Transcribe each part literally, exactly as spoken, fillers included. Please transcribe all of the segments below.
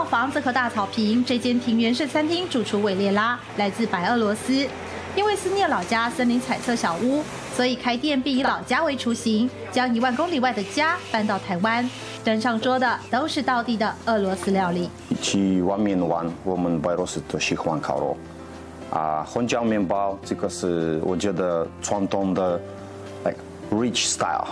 套房子和大草坪，这间平原式餐厅主厨韦列拉来自白俄罗斯，因为思念老家森林彩色小屋，所以开店便以老家为雏形，将一万公里外的家搬到台湾。 端上桌的都是道地的俄罗斯料理。去外面玩，我们白俄罗斯都喜欢烤肉，啊，红椒面包，这个是我觉得传统的 ，like rich style。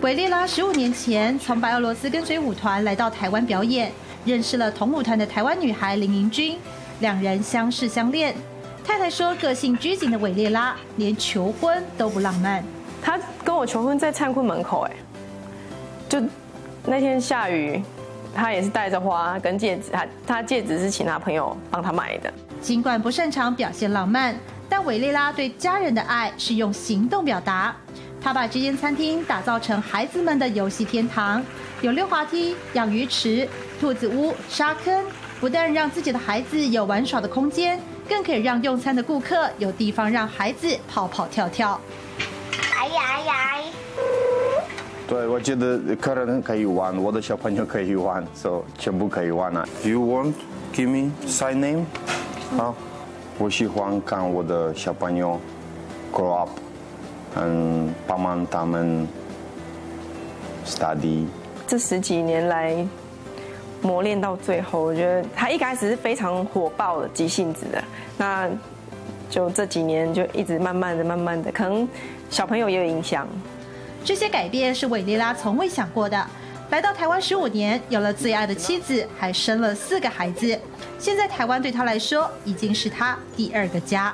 韦列拉十五年前从白俄罗斯跟随舞团来到台湾表演，认识了同舞团的台湾女孩林盈君，两人相识相恋。太太说，个性拘谨的韦列拉连求婚都不浪漫。 他跟我求婚在灿坤门口，哎，就那天下雨，他也是带着花跟戒指，他他戒指是请他朋友帮他买的。尽管不擅长表现浪漫，但韦列拉对家人的爱是用行动表达。他把这间餐厅打造成孩子们的游戏天堂，有溜滑梯、养鱼池、兔子屋、沙坑，不但让自己的孩子有玩耍的空间，更可以让用餐的顾客有地方让孩子跑跑跳跳。 哎呀哎呀！哎呀对，我觉得客人可以玩，我的小朋友可以玩，所以全部可以玩啊。You want give me sign name？ 好，我喜欢看我的小朋友 grow up， 嗯，帮忙他们 study。这十几年来磨练到最后，我觉得他一开始是非常火爆的、急性子的，那就这几年就一直慢慢的、慢慢的，可能。 小朋友也有影响，这些改变是韦列拉从未想过的。来到台湾十五年，有了最爱的妻子，还生了四个孩子。现在台湾对他来说已经是他第二个家。